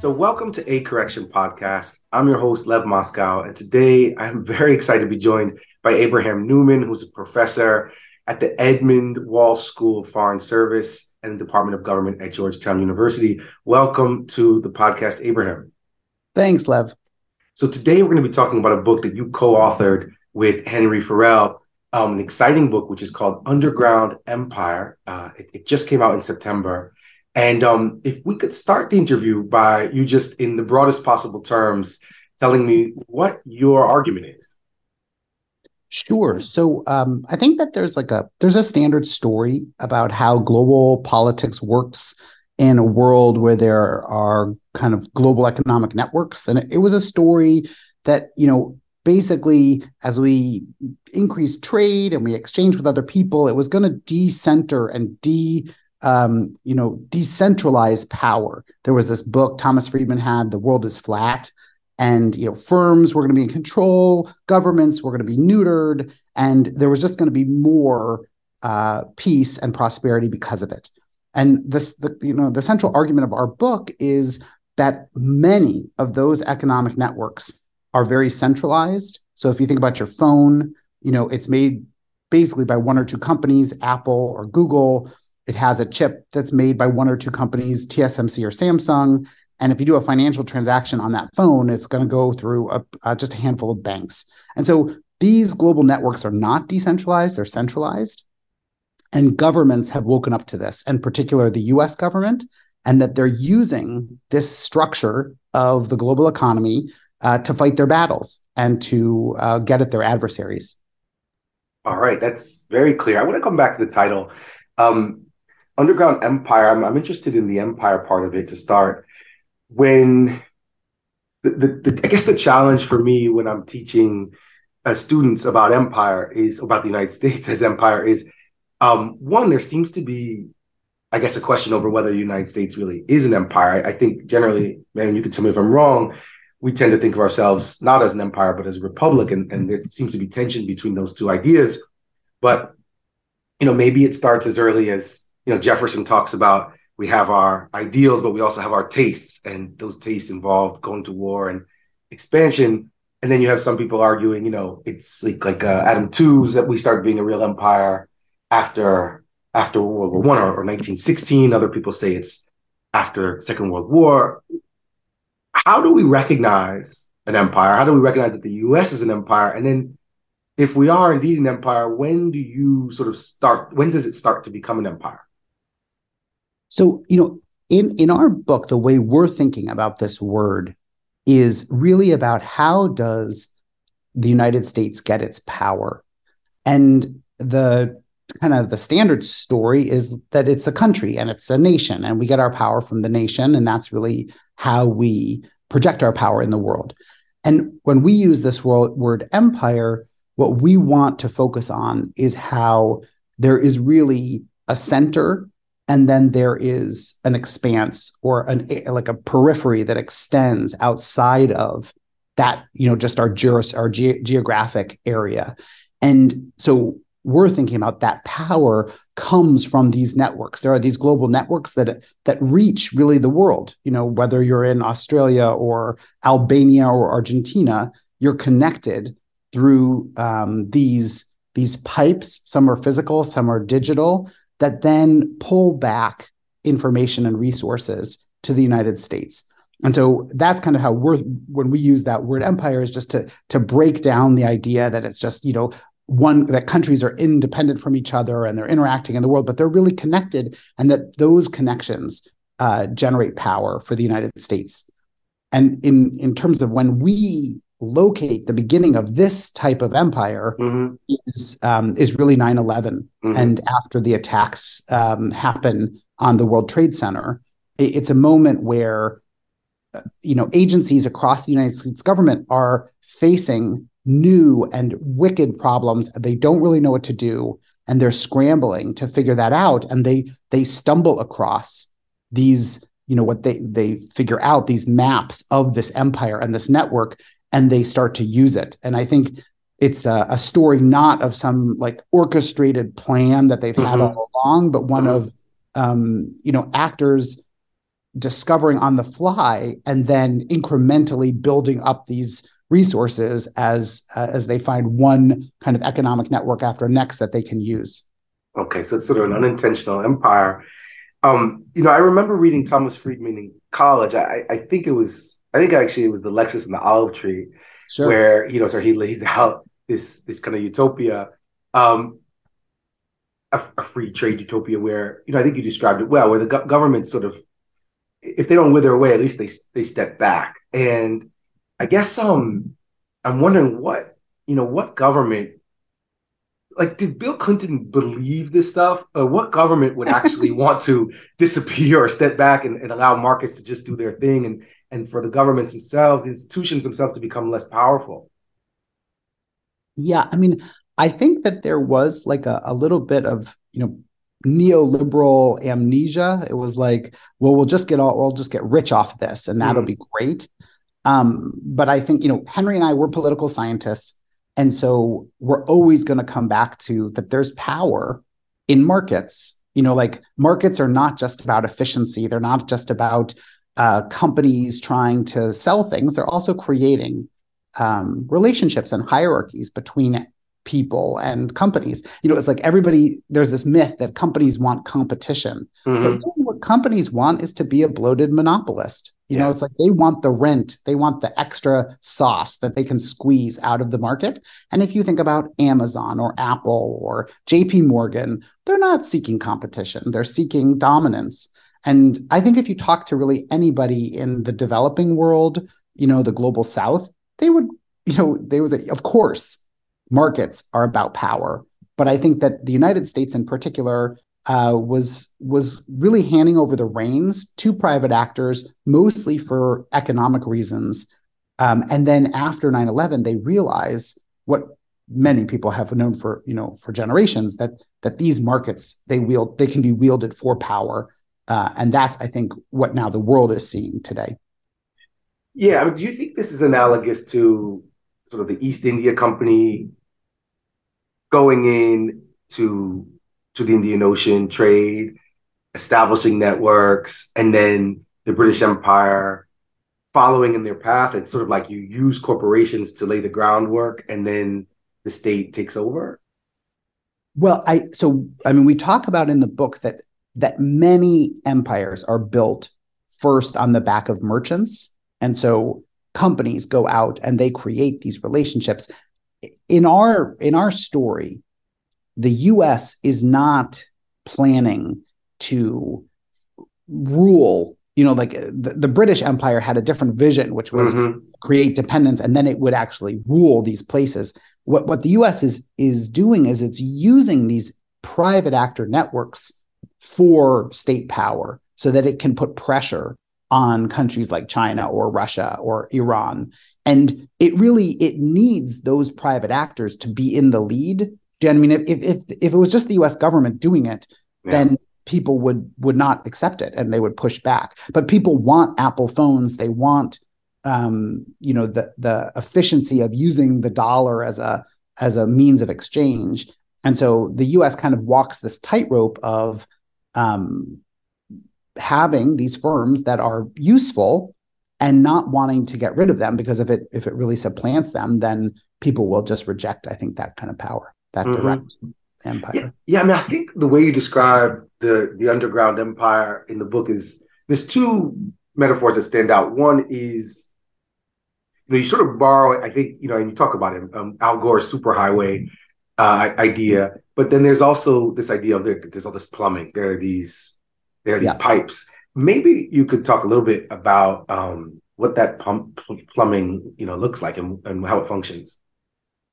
So welcome to A Correction Podcast. I'm your host, Lev Moscow, and today I'm very excited to be joined by Abraham Newman, who's a professor at the Edmund Walsh School of Foreign Service and the Department of Government at Georgetown University. Welcome to the podcast, Abraham. Thanks, Lev. So today we're going to be talking about a book that you co-authored with Henry Farrell, an exciting book which is called Underground Empire. It just came out in September. And if we could start the interview by you just, in the broadest possible terms, telling me what your argument is. Sure. So I think that there's a standard story about how global politics works in a world where there are kind of global economic networks. And it was a story that, you know, basically, as we increase trade and we exchange with other people, it was going to decenter and decentralize power. There was this book Thomas Friedman had, The World is Flat, and firms were going to be in control, governments were going to be neutered, and there was just going to be more peace and prosperity because of it. And the central argument of our book is that many of those economic networks are very centralized. So if you think about your phone, it's made basically by one or two companies, Apple or Google. It has a chip that's made by one or two companies, TSMC or Samsung. And if you do a financial transaction on that phone, it's going to go through just a handful of banks. And so these global networks are not decentralized, they're centralized. And governments have woken up to this, in particular the US government, and that they're using this structure of the global economy to fight their battles and to get at their adversaries. All right, that's very clear. I want to come back to the title. Underground Empire, I'm interested in the empire part of it to start. When I guess the challenge for me when I'm teaching students about empire is about the United States as empire is, one, there seems to be, I guess, a question over whether the United States really is an empire. I think generally, man, you can tell me if I'm wrong, we tend to think of ourselves not as an empire, but as a republic. And there seems to be tension between those two ideas. But, maybe it starts as early as, Jefferson talks about we have our ideals, but we also have our tastes, and those tastes involve going to war and expansion. And then you have some people arguing, it's like Adam Tooze that we start being a real empire after World War One or 1916. Other people say it's after Second World War. How do we recognize an empire? How do we recognize that the U.S. is an empire? And then, if we are indeed an empire, when does it start to become an empire? So, in our book, the way we're thinking about this word is really about how does the United States get its power? And the kind of the standard story is that it's a country and it's a nation, and we get our power from the nation, and that's really how we project our power in the world. And when we use this word empire, what we want to focus on is how there is really a center, and then there is an expanse or a periphery that extends outside of that, just our geographic area. And so we're thinking about that power comes from these networks. There are these global networks that reach really the world. Whether you're in Australia or Albania or Argentina, you're connected through these pipes. Some are physical, some are digital, that then pull back information and resources to the United States. And so that's kind of how when we use that word empire, is just to break down the idea that it's just, that countries are independent from each other and they're interacting in the world, but they're really connected, and that those connections generate power for the United States. And in terms of when we locate the beginning of this type of empire, mm-hmm. is really 9/11, mm-hmm. and after the attacks happen on the World Trade Center, it's a moment where agencies across the United States government are facing new and wicked problems. They don't really know what to do, and they're scrambling to figure that out. And they stumble across these, they figure out these maps of this empire and this network. And they start to use it. And I think it's a story not of some orchestrated plan that they've had all along, but one of actors discovering on the fly and then incrementally building up these resources as they find one kind of economic network after next that they can use. Okay, so it's sort of an unintentional empire. I remember reading Thomas Friedman in college. I think it was the Lexus and the Olive Tree, sure, where so he lays out this kind of utopia, a free trade utopia where I think you described it well, where the government sort of, if they don't wither away, at least they step back. And I guess I'm wondering what government. Like, did Bill Clinton believe this stuff? What government would actually want to disappear or step back and allow markets to just do their thing and for the governments themselves, the institutions themselves to become less powerful? Yeah, I mean, I think that there was like a little bit of, neoliberal amnesia. It was like, well, we'll just get rich off this and that'll be great. But I think, Henry and I were political scientists. And so we're always going to come back to that there's power in markets. Markets are not just about efficiency. They're not just about companies trying to sell things. They're also creating relationships and hierarchies between people and companies. It's like everybody, there's this myth that companies want competition. Mm-hmm. But really what companies want is to be a bloated monopolist. It's like they want the rent, they want the extra sauce that they can squeeze out of the market. And if you think about Amazon or Apple or JP Morgan, they're not seeking competition, they're seeking dominance. And I think if you talk to really anybody in the developing world, the global south, they would, they would say, of course, markets are about power. But I think that the United States in particular was really handing over the reins to private actors, mostly for economic reasons. And then after 9/11, they realize what many people have known for, for generations, that these markets, they can be wielded for power. And that's, I think, what now the world is seeing today. Yeah. I mean, do you think this is analogous to sort of the East India Company going in to the Indian Ocean trade, establishing networks, and then the British Empire following in their path? It's sort of like you use corporations to lay the groundwork and then the state takes over? Well, we talk about in the book that many empires are built first on the back of merchants. And so companies go out and they create these relationships. In our story, the U.S. is not planning to rule, the British Empire had a different vision, which was create dependence, and then it would actually rule these places. What the U.S. is doing is it's using these private actor networks for state power so that it can put pressure on countries like China or Russia or Iran. And it needs those private actors to be in the lead. Do you know what I mean? If it was just the U.S. government doing it, then people would not accept it and they would push back. But people want Apple phones. They want, the efficiency of using the dollar as a means of exchange. And so the U.S. kind of walks this tightrope of having these firms that are useful and not wanting to get rid of them, because if it really supplants them, then people will just reject, I think, that kind of power. That direct empire. Yeah, I mean, I think the way you describe the underground empire in the book is, there's two metaphors that stand out. One is, you sort of borrow, I think, and you talk about it, Al Gore's superhighway idea, but then there's also this idea of there's all this plumbing. There are these pipes. Maybe you could talk a little bit about what that plumbing, looks like and how it functions.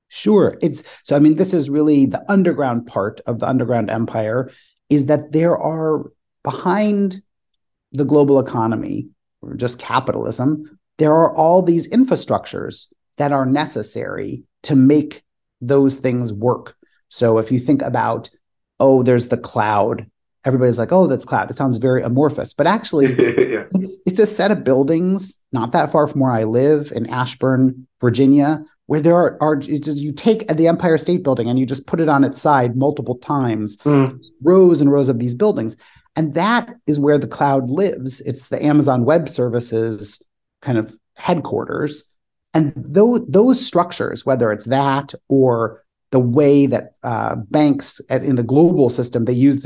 Sure. This is really the underground part of the underground empire, is that there are, behind the global economy or just capitalism, there are all these infrastructures that are necessary to make those things work. So if you think about, there's the cloud, everybody's like, that's cloud. It sounds very amorphous, but actually it's a set of buildings not that far from where I live in Ashburn, Virginia, where there are you take the Empire State Building and you just put it on its side multiple times, rows and rows of these buildings. And that is where the cloud lives. It's the Amazon Web Services kind of headquarters. And those structures, whether it's that or the way that banks in the global system, they use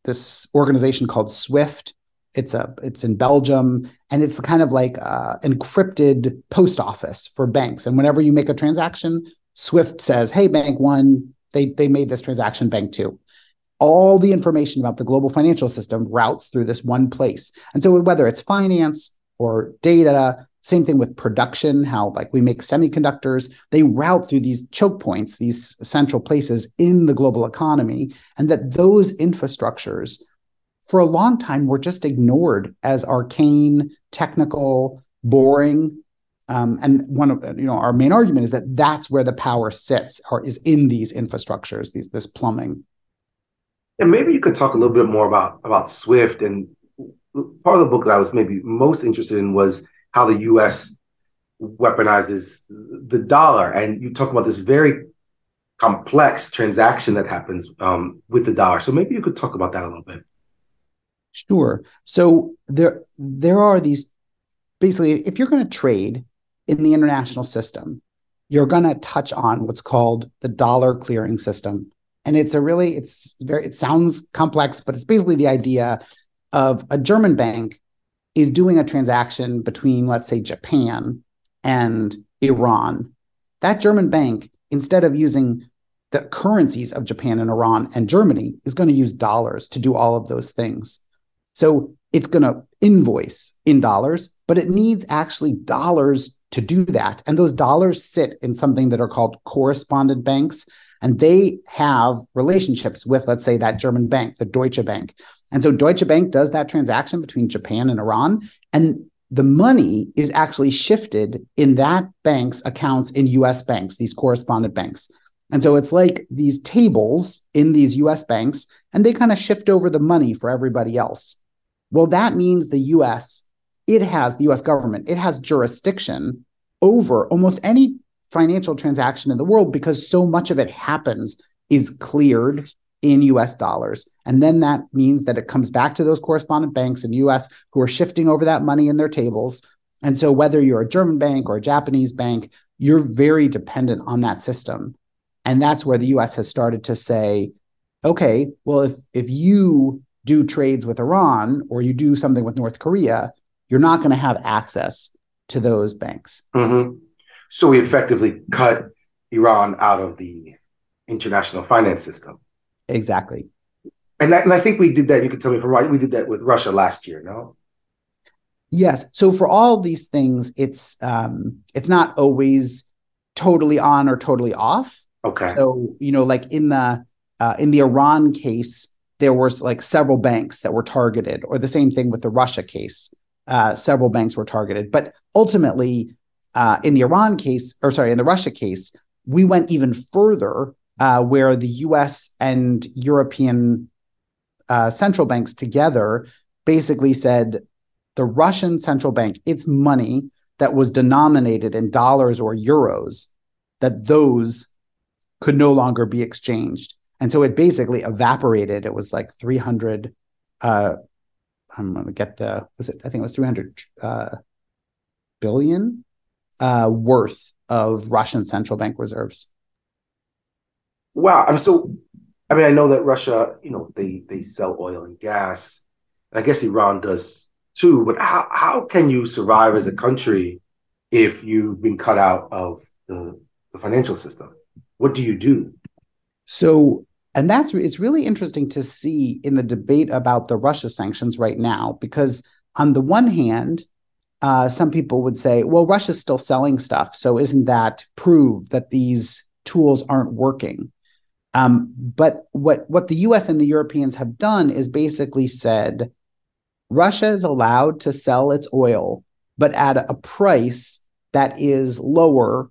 this organization called SWIFT. It's in Belgium, and it's kind of like encrypted post office for banks. And whenever you make a transaction, SWIFT says, hey, bank one, they made this transaction, bank two. All the information about the global financial system routes through this one place. And so whether it's finance or data, same thing with production, how like we make semiconductors, they route through these choke points, these central places in the global economy, and that those infrastructures for a long time were just ignored as arcane, technical, boring. And one of our main argument is that that's where the power sits, or is in these infrastructures, this plumbing. And maybe you could talk a little bit more about SWIFT. And part of the book that I was maybe most interested in was how the U.S. weaponizes the dollar. And you talk about this very complex transaction that happens with the dollar. So maybe you could talk about that a little bit. Sure. So there are these, basically, if you're going to trade in the international system, you're going to touch on what's called the dollar clearing system. And it sounds complex, but it's basically the idea of a German bank is doing a transaction between, let's say, Japan and Iran. That German bank, instead of using the currencies of Japan and Iran and Germany, is going to use dollars to do all of those things. So it's going to invoice in dollars, but it needs actually dollars to do that. And those dollars sit in something that are called correspondent banks. And they have relationships with, let's say, that German bank, the Deutsche Bank. And so Deutsche Bank does that transaction between Japan and Iran. And the money is actually shifted in that bank's accounts in U.S. banks, these correspondent banks. And so it's like these tables in these U.S. banks, and they kind of shift over the money for everybody else. Well, that means the U.S. government, it has jurisdiction over almost any financial transaction in the world, because so much of it happens is cleared in U.S. dollars. And then that means that it comes back to those correspondent banks in the U.S. who are shifting over that money in their tables. And so whether you're a German bank or a Japanese bank, you're very dependent on that system. And that's where the U.S. has started to say, okay, well, if you do trades with Iran or you do something with North Korea, you're not going to have access to those banks. Mm-hmm. So we effectively cut Iran out of the international finance system. Exactly. And I think we did that, you can tell me if I'm right, we did that with Russia last year, no? Yes. So for all these things, it's not always totally on or totally off. Okay. So, like in the Iran case, there was like several banks that were targeted, or the same thing with the Russia case. Several banks were targeted, but ultimately, in the Russia case, we went even further where the U.S. and European central banks together basically said the Russian central bank, its money that was denominated in dollars or euros, that those could no longer be exchanged. And so it basically evaporated. It was like 300, I think it was 300 billion? Worth of Russian central bank reserves. Wow. I know that Russia, they sell oil and gas. And I guess Iran does too, but how can you survive as a country if you've been cut out of the financial system? What do you do? So, and it's really interesting to see in the debate about the Russia sanctions right now, because on the one hand, some people would say, well, Russia's still selling stuff, so isn't that proof that these tools aren't working? But what the U.S. and the Europeans have done is basically said, Russia is allowed to sell its oil, but at a price that is lower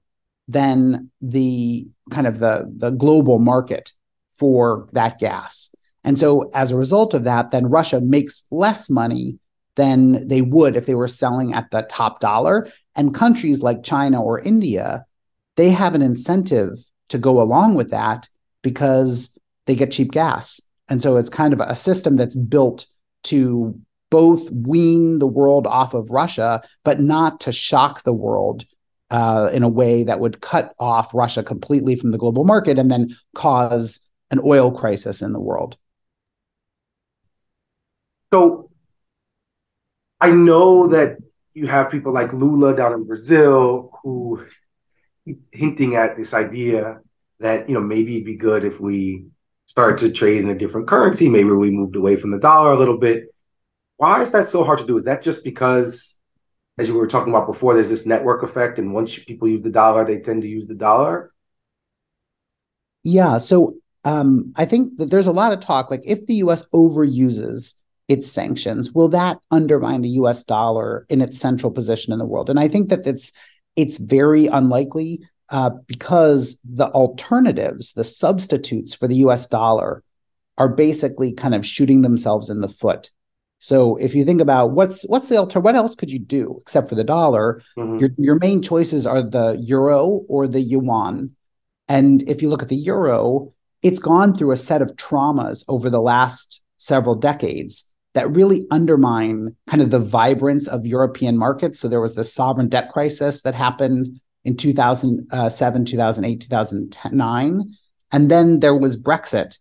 than the kind of the global market for that gas. And so as a result of that, then Russia makes less money than they would if they were selling at the top dollar. And countries like China or India, they have an incentive to go along with that because they get cheap gas. And so it's kind of a system that's built to both wean the world off of Russia, but not to shock the world in a way that would cut off Russia completely from the global market and then cause an oil crisis in the world. So I know that you have people like Lula down in Brazil who keep hinting at this idea that, you know, maybe it'd be good if we start to trade in a different currency. Maybe we moved away from the dollar a little bit. Why is that so hard to do? Is that just because, as you were talking about before, there's this network effect, and once people use the dollar, they tend to use the dollar? Yeah, so I think that there's a lot of talk, like if the U.S. overuses its sanctions, will that undermine the U.S. dollar in its central position in the world? And I think that it's very unlikely because the alternatives, the substitutes for the U.S. dollar are basically kind of shooting themselves in the foot. So if you think about what else could you do except for the dollar, mm-hmm. your main choices are the euro or the yuan. And if you look at the euro, it's gone through a set of traumas over the last several decades that really undermine kind of the vibrance of European markets. So there was the sovereign debt crisis that happened in 2007, 2008, 2009. And then there was Brexit,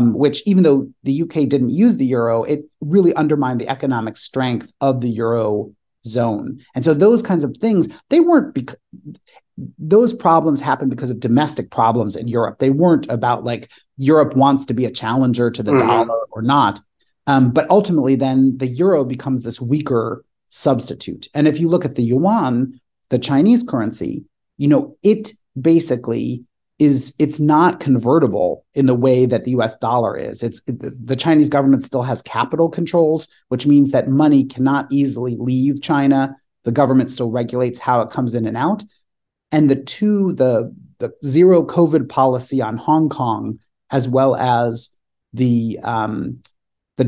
which even though the UK didn't use the euro, it really undermined the economic strength of the euro zone. And so those kinds of things, those problems happened because of domestic problems in Europe. They weren't about like Europe wants to be a challenger to the mm-hmm. dollar or not. But ultimately then the euro becomes this weaker substitute. And if you look at the yuan, the Chinese currency, you know, it basically it's not convertible in the way that the US dollar is. The Chinese government still has capital controls, which means that money cannot easily leave China. The government still regulates how it comes in and out. And the zero COVID policy on Hong Kong, as well as the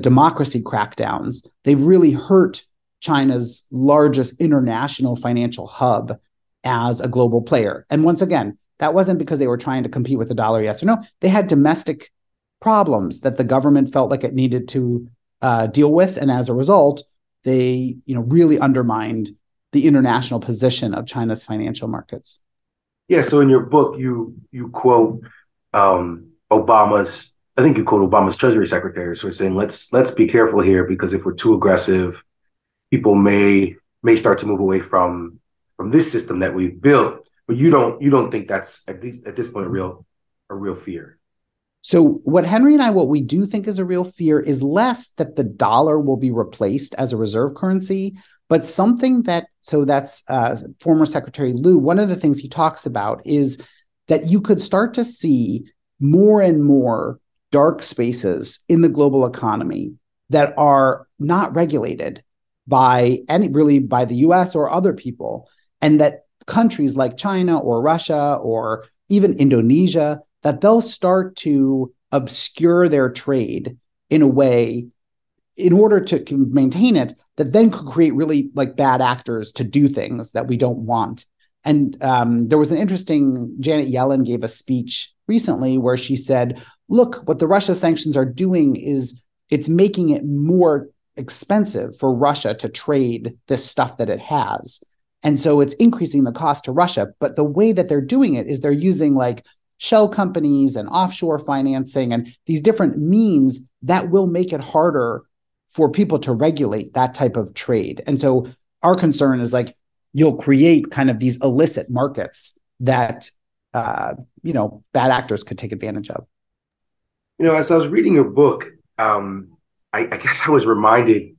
democracy crackdowns, they've really hurt China's largest international financial hub as a global player. And once again, that wasn't because they were trying to compete with the dollar, yes or no. They had domestic problems that the government felt like it needed to deal with, and as a result, they really undermined the international position of China's financial markets. Yeah, so in your book, you quote Obama's Treasury Secretary, sort of saying, let's be careful here, because if we're too aggressive, people may start to move away from this system that we've built. But you don't think that's, at least at this point, a real fear? So what Henry and I, what we do think is a real fear is less that the dollar will be replaced as a reserve currency, but something that, so that's former Secretary Lew, one of the things he talks about is that you could start to see more and more dark spaces in the global economy that are not regulated by the US or other people, and that countries like China or Russia or even Indonesia, that they'll start to obscure their trade in a way in order to maintain it, that then could create really like bad actors to do things that we don't want. And there was an interesting, Janet Yellen gave a speech recently where she said, look, what the Russia sanctions are doing is it's making it more expensive for Russia to trade this stuff that it has. And so it's increasing the cost to Russia. But the way that they're doing it is they're using like shell companies and offshore financing and these different means that will make it harder for people to regulate that type of trade. And so our concern is like, you'll create kind of these illicit markets that, bad actors could take advantage of. You know, as I was reading your book, I guess I was reminded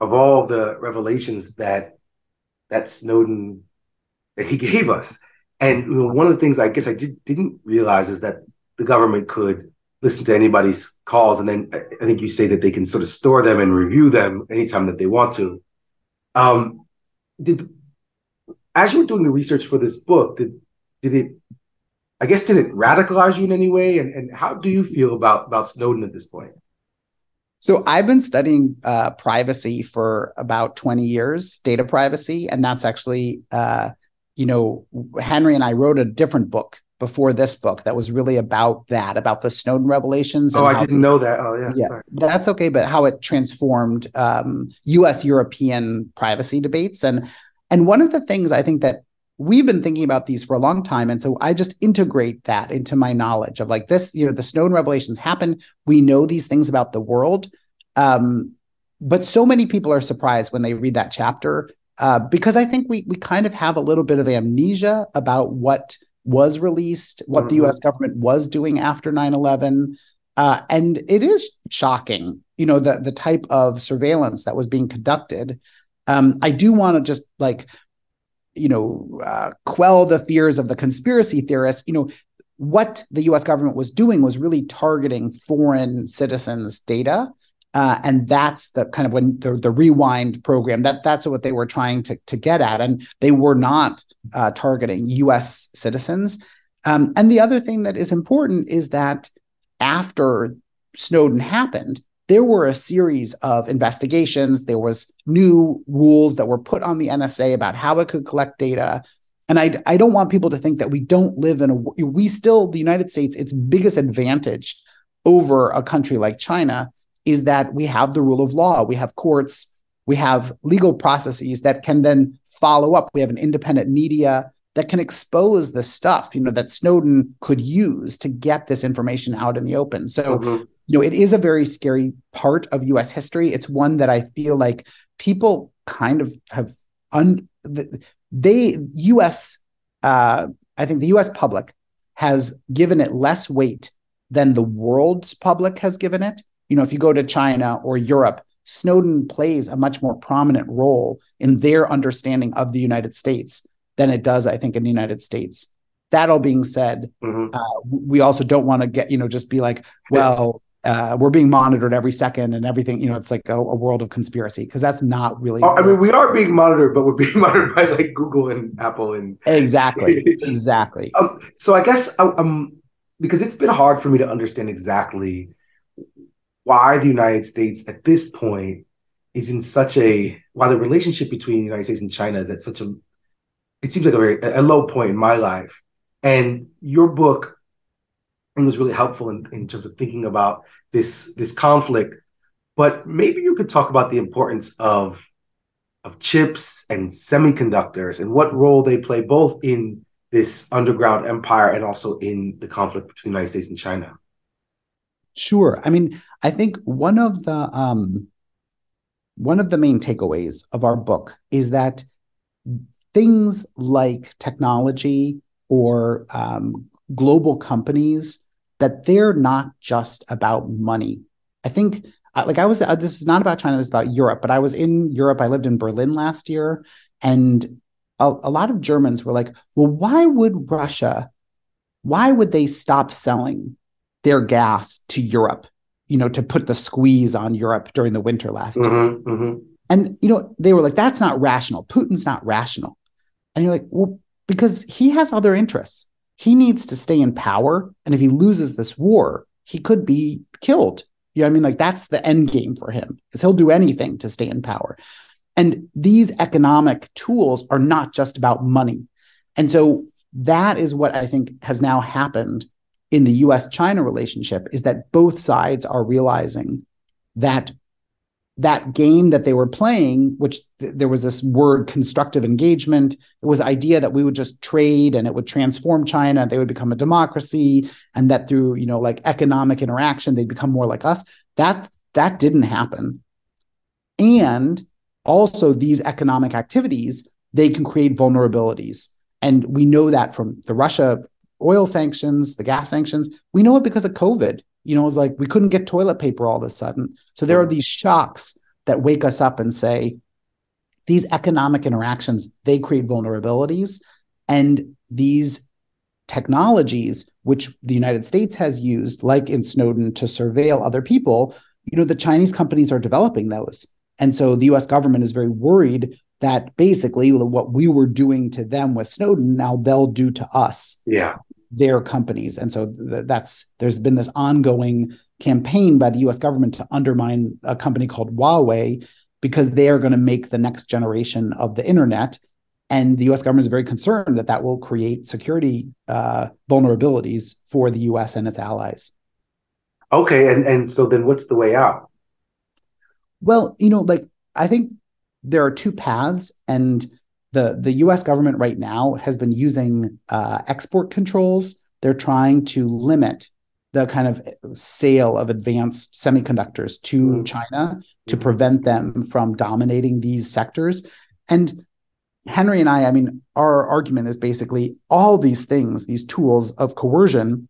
of all the revelations that Snowden, that he gave us. And one of the things I guess I didn't realize is that the government could listen to anybody's calls. And then I think you say that they can sort of store them and review them anytime that they want to. As you were doing the research for this book, did it radicalize you in any way? And how do you feel about Snowden at this point? So I've been studying privacy for about 20 years, data privacy. And that's actually, Henry and I wrote a different book before this book that was really about that, about the Snowden revelations. Oh, I didn't know that. Oh, yeah. Yeah, sorry. That's okay. But how it transformed U.S.-European privacy debates. And one of the things I think that we've been thinking about these for a long time. And so I just integrate that into my knowledge of like this, you know, the Snowden revelations happen. We know these things about the world. But so many people are surprised when they read that chapter because I think we kind of have a little bit of amnesia about what was released, what the U.S. government was doing after 9/11. And it is shocking, you know, the type of surveillance that was being conducted. I do want to just like, you know, quell the fears of the conspiracy theorists. You know, what the U.S. government was doing was really targeting foreign citizens' data. And that's the kind of when the rewind program, that's what they were trying to get at. And they were not targeting U.S. citizens. And the other thing that is important is that after Snowden happened, there were a series of investigations. There was new rules that were put on the NSA about how it could collect data. And I don't want people to think that we don't live in a, we still, the United States, its biggest advantage over a country like China is that we have the rule of law, we have courts, we have legal processes that can then follow up. We have an independent media that can expose the stuff, you know, that Snowden could use to get this information out in the open. So, you know, it is a very scary part of U.S. history. It's one that I feel like people kind of have, I think the U.S. public has given it less weight than the world's public has given it. You know, if you go to China or Europe, Snowden plays a much more prominent role in their understanding of the United States than it does, I think, in the United States. That all being said, we also don't want to get, you know, just be like, well, we're being monitored every second and everything. You know, it's like a world of conspiracy because that's not really. I mean, we are being monitored, but we're being monitored by like Google and Apple and. Exactly. So I guess because it's been hard for me to understand exactly why the United States at this point is in such a, why the relationship between the United States and China is at such a, it seems like a low point in my life. And your book, it was really helpful in terms of thinking about this conflict, but maybe you could talk about the importance of chips and semiconductors and what role they play both in this underground empire and also in the conflict between the United States and China. Sure. I mean, I think one of the main takeaways of our book is that things like technology or global companies, that they're not just about money. I think, this is not about China, this is about Europe, but I was in Europe, I lived in Berlin last year, and a lot of Germans were like, well, why would they stop selling their gas to Europe, you know, to put the squeeze on Europe during the winter last year. And, you know, they were like, that's not rational. Putin's not rational. And you're like, well, because he has other interests. He needs to stay in power. And if he loses this war, he could be killed. You know what I mean? Like that's the end game for him, is he'll do anything to stay in power. And these economic tools are not just about money. And so that is what I think has now happened in the U.S.-China relationship, is that both sides are realizing that that game that they were playing, which there was this word constructive engagement, it was the idea that we would just trade and it would transform China, they would become a democracy, and that through, you know, like economic interaction, they'd become more like us. That didn't happen. And also these economic activities, they can create vulnerabilities. And we know that from the Russia oil sanctions, the gas sanctions. We know it because of COVID. You know, it was like we couldn't get toilet paper all of a sudden. So there are these shocks that wake us up and say, these economic interactions, they create vulnerabilities. And these technologies, which the United States has used, like in Snowden, to surveil other people, you know, the Chinese companies are developing those. And so the U.S. government is very worried that basically what we were doing to them with Snowden, now they'll do to us, their companies. And so there's been this ongoing campaign by the U.S. government to undermine a company called Huawei because they are going to make the next generation of the internet. And the U.S. government is very concerned that that will create security vulnerabilities for the U.S. and its allies. Okay, and so then what's the way out? Well, you know, like, I think there are two paths, and the U.S. government right now has been using export controls. They're trying to limit the kind of sale of advanced semiconductors to China to prevent them from dominating these sectors. And Henry and I mean, our argument is basically all these things, these tools of coercion,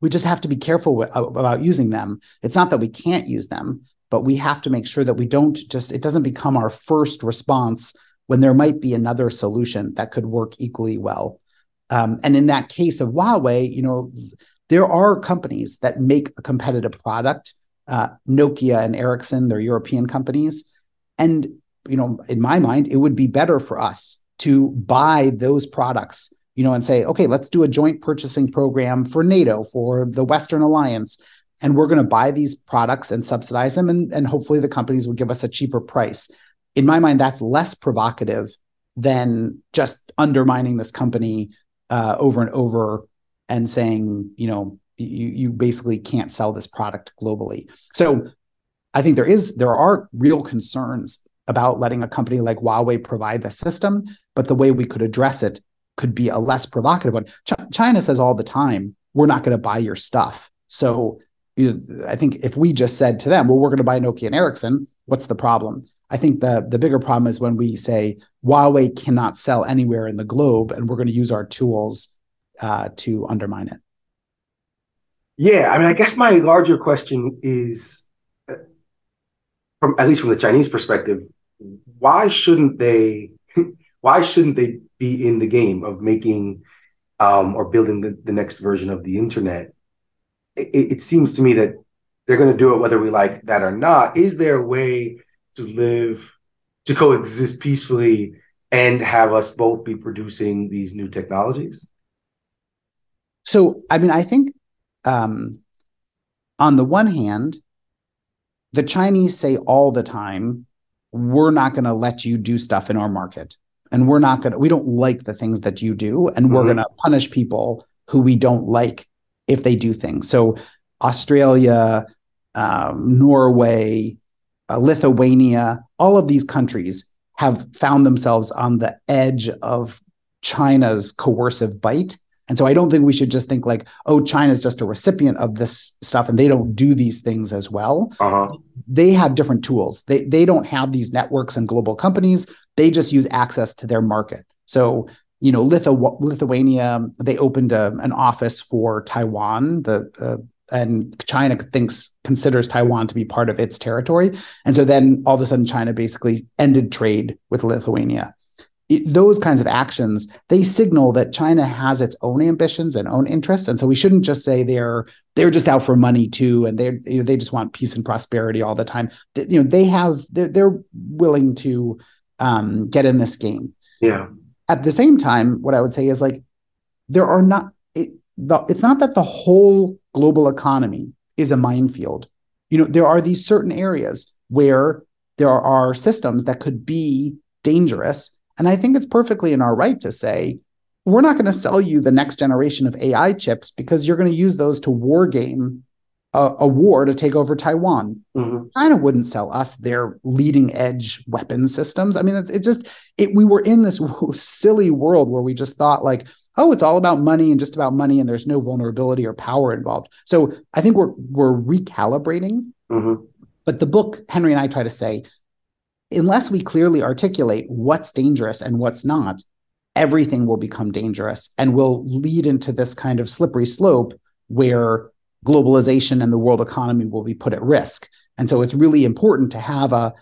we just have to be careful about using them. It's not that we can't use them, but we have to make sure that we don't just, it doesn't become our first response when there might be another solution that could work equally well. And in that case of Huawei, you know, there are companies that make a competitive product, Nokia and Ericsson, they're European companies. And, you know, in my mind, it would be better for us to buy those products, you know, and say, okay, let's do a joint purchasing program for NATO, for the Western Alliance, and we're going to buy these products and subsidize them, and hopefully the companies will give us a cheaper price. In my mind, that's less provocative than just undermining this company over and over and saying, you know, you basically can't sell this product globally. So I think there are real concerns about letting a company like Huawei provide the system, but the way we could address it could be a less provocative one. China says all the time, we're not going to buy your stuff. So I think if we just said to them, well, we're going to buy Nokia and Ericsson, what's the problem? I think the bigger problem is when we say Huawei cannot sell anywhere in the globe, and we're going to use our tools to undermine it. Yeah, I mean, I guess my larger question is, at least from the Chinese perspective, why shouldn't they be in the game of making or building the next version of the internet? It seems to me that they're going to do it whether we like that or not. Is there a way to coexist peacefully and have us both be producing these new technologies? So, I mean, I think on the one hand, the Chinese say all the time, we're not going to let you do stuff in our market. And we don't like the things that you do. And we're going to punish people who we don't like if they do things. So Australia, Norway, Lithuania, all of these countries have found themselves on the edge of China's coercive bite. And so I don't think we should just think like, oh, China's just a recipient of this stuff and they don't do these things as well. Uh-huh. They have different tools. They don't have these networks and global companies. They just use access to their market. So, you know, Lithuania, they opened an office for Taiwan, and China considers Taiwan to be part of its territory. And so then all of a sudden China basically ended trade with Lithuania. Those kinds of actions, they signal that China has its own ambitions and own interests. And so we shouldn't just say they're just out for money too, and they just want peace and prosperity all the time. You know, they're willing to get in this game. Yeah. At the same time, what I would say is like, it's not that the whole global economy is a minefield. You know, there are these certain areas where there are systems that could be dangerous. And I think it's perfectly in our right to say, we're not going to sell you the next generation of AI chips because you're going to use those to war game a war to take over Taiwan. Mm-hmm. China wouldn't sell us their leading edge weapon systems. I mean, we were in this silly world where we just thought like, oh, it's all about money and just about money and there's no vulnerability or power involved. So I think we're recalibrating. Mm-hmm. But the book, Henry and I try to say, unless we clearly articulate what's dangerous and what's not, everything will become dangerous and will lead into this kind of slippery slope where globalization and the world economy will be put at risk. And so it's really important to have a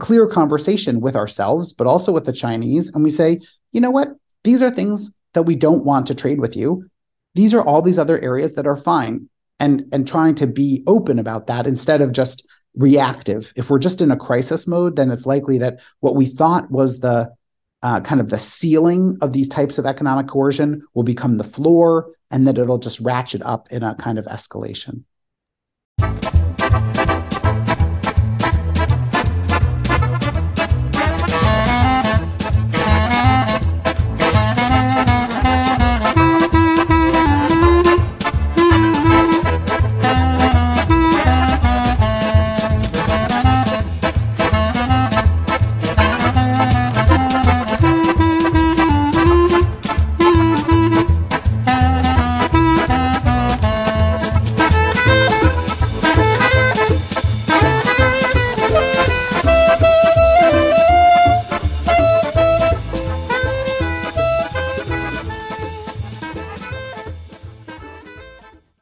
clear conversation with ourselves, but also with the Chinese. And we say, you know what? These are things that we don't want to trade with you. These are all these other areas that are fine, and trying to be open about that instead of just reactive. If we're just in a crisis mode, then it's likely that what we thought was the kind of the ceiling of these types of economic coercion will become the floor, and that it'll just ratchet up in a kind of escalation.